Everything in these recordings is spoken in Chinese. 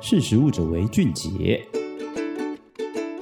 识时务者为俊杰。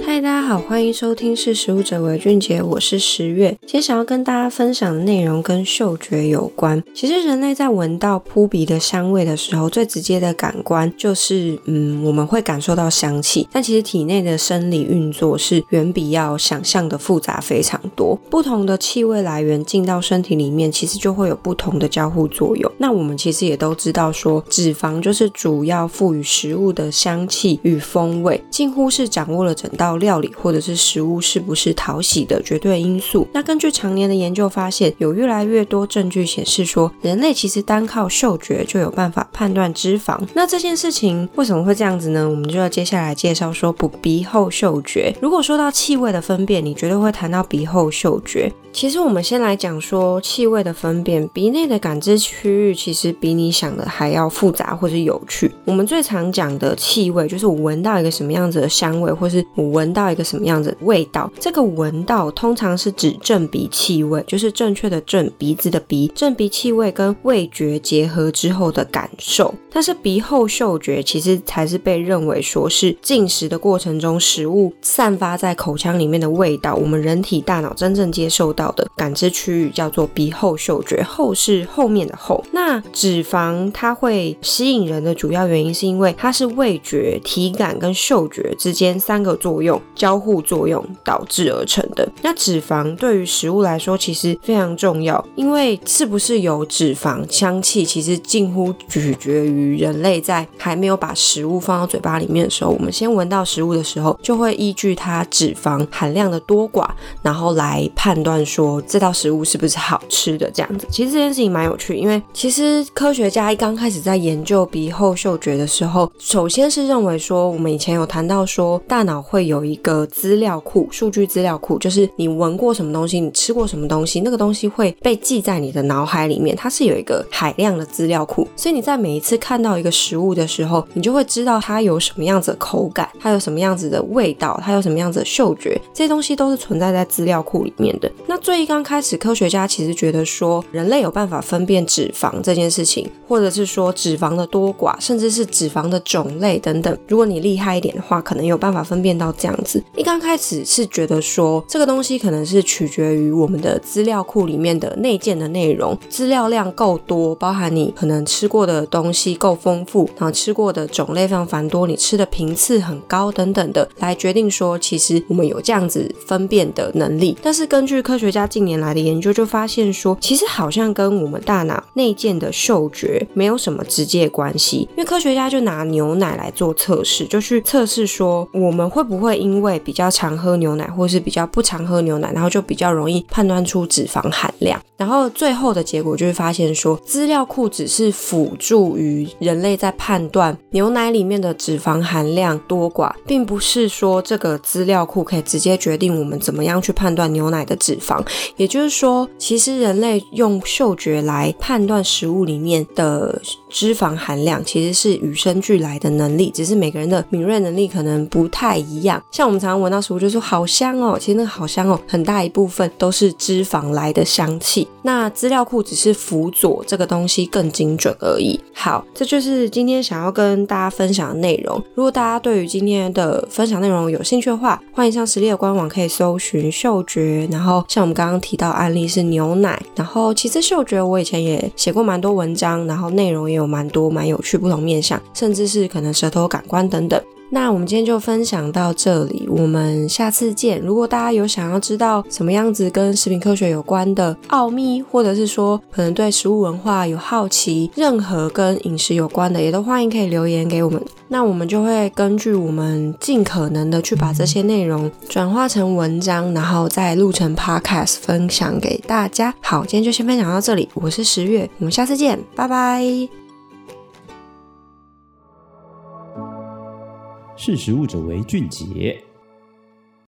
嗨，大家好，欢迎收听识时务者为俊杰，我是十月。今天想要跟大家分享的内容跟嗅觉有关。其实人类在闻到扑鼻的香味的时候，最直接的感官就是我们会感受到香气，但其实体内的生理运作是远比要想象的复杂非常多。不同的气味来源进到身体里面，其实就会有不同的交互作用。那我们其实也都知道说，脂肪就是主要赋予食物的香气与风味，近乎是掌握了整道料理或者是食物是不是讨喜的绝对因素。那根据常年的研究发现，有越来越多证据显示说，人类其实单靠嗅觉就有办法判断脂肪。那这件事情为什么会这样子呢？我们就要接下来介绍说不鼻后嗅觉。如果说到气味的分辨，你绝对会谈到鼻后嗅觉。其实我们先来讲说气味的分辨，鼻内的感知区域其实比你想的还要复杂或是有趣。我们最常讲的气味就是我闻到一个什么样子的香味，或是我闻到一个什么样子的味道。这个闻到通常是指正鼻气味，就是正确的正，鼻子的鼻，正鼻气味跟味觉结合之后的感受。但是鼻后嗅觉其实才是被认为说是进食的过程中食物散发在口腔里面的味道，我们人体大脑真正接受到的感知区域叫做鼻后嗅觉。后是后面的后。那脂肪它会吸引人的主要原因是因为它是味觉、体感跟嗅觉之间三个作用交互作用导致而成的。那脂肪对于食物来说其实非常重要，因为是不是有脂肪香气其实近乎取决于人类在还没有把食物放到嘴巴里面的时候，我们先闻到食物的时候就会依据它脂肪含量的多寡，然后来判断说这道食物是不是好吃的这样子。其实这件事情蛮有趣，因为其实科学家一刚开始在研究鼻后嗅觉的时候，首先是认为说，我们以前有谈到说大脑会有一个资料库，数据资料库，就是你闻过什么东西，你吃过什么东西，那个东西会被记在你的脑海里面，它是有一个海量的资料库。所以你在每一次看到一个食物的时候，你就会知道它有什么样子的口感，它有什么样子的味道，它有什么样子的嗅觉，这些东西都是存在在资料库里面的。那最刚开始科学家其实觉得说，人类有办法分辨脂肪这件事情，或者是说脂肪的多寡，甚至是脂肪的种类等等，如果你厉害一点的话，可能有办法分辨到这样子。一刚开始是觉得说，这个东西可能是取决于我们的资料库里面的内建的内容，资料量够多，包含你可能吃过的东西够丰富，然后吃过的种类非常繁多，你吃的频次很高等等的，来决定说其实我们有这样子分辨的能力。但是根据科学家近年来的研究就发现说，其实好像跟我们大脑内建的嗅觉没有什么直接关系。因为科学家就拿牛奶来做测试，就去测试说我们会不会因为比较常喝牛奶或是比较不常喝牛奶，然后就比较容易判断出脂肪含量。然后最后的结果就是发现说，资料库只是辅助于人类在判断牛奶里面的脂肪含量多寡，并不是说这个资料库可以直接决定我们怎么样去判断牛奶的脂肪。也就是说，其实人类用嗅觉来判断食物里面的脂肪含量其实是与生俱来的能力，只是每个人的敏锐能力可能不太一样。像我们常常闻到食物就说好香哦，其实那个好香哦很大一部分都是脂肪来的香气，那资料库只是辅佐这个东西更精准而已。好，这就是今天想要跟大家分享的内容。如果大家对于今天的分享内容有兴趣的话，欢迎上实力的官网可以搜寻嗅觉，然后像我们刚刚提到案例是牛奶，然后其实嗅觉我以前也写过蛮多文章，然后内容也有蛮多蛮有趣不同面向，甚至是可能舌头感官等等。那我们今天就分享到这里，我们下次见。如果大家有想要知道什么样子跟食品科学有关的奥秘，或者是说可能对食物文化有好奇，任何跟饮食有关的也都欢迎可以留言给我们，那我们就会根据我们尽可能的去把这些内容转化成文章，然后再录成 podcast 分享给大家。好，今天就先分享到这里，我是十月，我们下次见，拜拜。识时务者为俊杰。